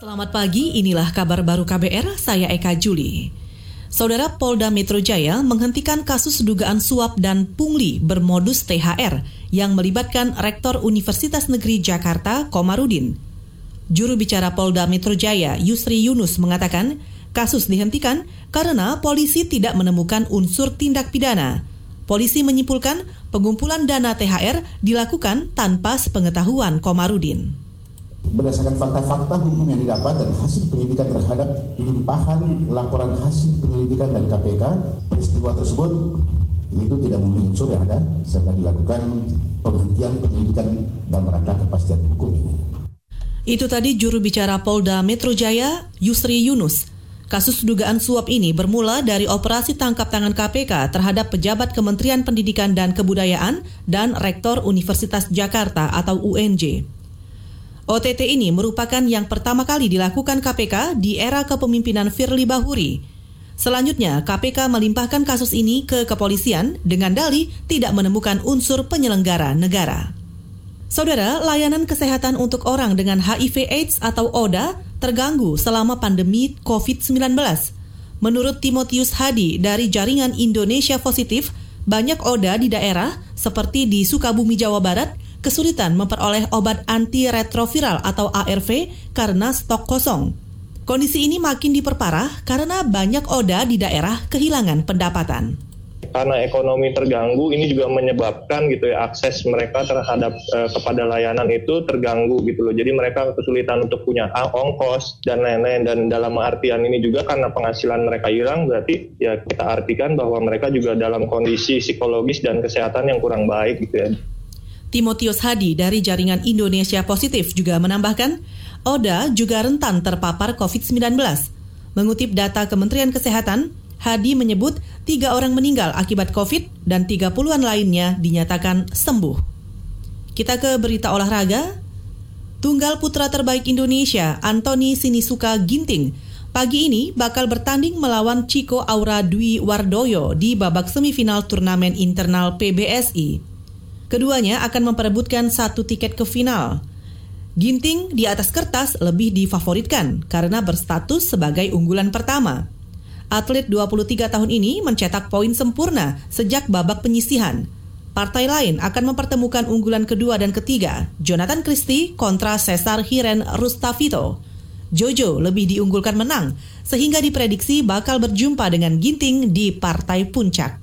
Selamat pagi, inilah kabar baru KBR, saya Eka Juli. Saudara, Polda Metro Jaya menghentikan kasus dugaan suap dan pungli bermodus THR yang melibatkan Rektor Universitas Negeri Jakarta, Komarudin. Juru bicara Polda Metro Jaya, Yusri Yunus, mengatakan kasus dihentikan karena polisi tidak menemukan unsur tindak pidana. Polisi menyimpulkan pengumpulan dana THR dilakukan tanpa sepengetahuan Komarudin. Berdasarkan fakta-fakta hukum yang didapat dan hasil penyelidikan terhadap limpahan laporan hasil penyelidikan dari KPK, peristiwa tersebut itu tidak memenuhi unsur yang ada serta dilakukan penghentian penyelidikan dalam rangka kepastian hukum ini. Itu tadi juru bicara Polda Metro Jaya, Yusri Yunus. Kasus dugaan suap ini bermula dari operasi tangkap tangan KPK terhadap pejabat Kementerian Pendidikan dan Kebudayaan dan Rektor Universitas Jakarta atau UNJ. OTT ini merupakan yang pertama kali dilakukan KPK di era kepemimpinan Firly Bahuri. Selanjutnya, KPK melimpahkan kasus ini ke kepolisian dengan dalih tidak menemukan unsur penyelenggara negara. Saudara, layanan kesehatan untuk orang dengan HIV/AIDS atau ODA terganggu selama pandemi COVID-19. Menurut Timotius Hadi dari jaringan Indonesia Positif, banyak ODA di daerah seperti di Sukabumi, Jawa Barat, kesulitan memperoleh obat antiretroviral atau ARV karena stok kosong. Kondisi ini makin diperparah karena banyak ODA di daerah kehilangan pendapatan. Karena ekonomi terganggu, ini juga menyebabkan gitu ya akses mereka terhadap kepada layanan itu terganggu gitu loh. Jadi mereka kesulitan untuk punya ongkos dan lain-lain, dan dalam artian ini juga karena penghasilan mereka hilang, berarti ya kita artikan bahwa mereka juga dalam kondisi psikologis dan kesehatan yang kurang baik gitu ya. Timotius Hadi dari jaringan Indonesia Positif juga menambahkan, ODA juga rentan terpapar COVID-19. Mengutip data Kementerian Kesehatan, Hadi menyebut 3 orang meninggal akibat COVID dan 30-an lainnya dinyatakan sembuh. Kita ke berita olahraga. Tunggal putra terbaik Indonesia, Anthony Sinisuka Ginting, pagi ini bakal bertanding melawan Chico Aura Dwi Wardoyo di babak semifinal turnamen internal PBSI. Keduanya akan memperebutkan 1 tiket ke final. Ginting di atas kertas lebih difavoritkan karena berstatus sebagai unggulan pertama. Atlet 23 tahun ini mencetak poin sempurna sejak babak penyisihan. Partai lain akan mempertemukan unggulan kedua dan ketiga, Jonathan Christie kontra Cesar Hiren Rustafito. Jojo lebih diunggulkan menang, sehingga diprediksi bakal berjumpa dengan Ginting di partai puncak.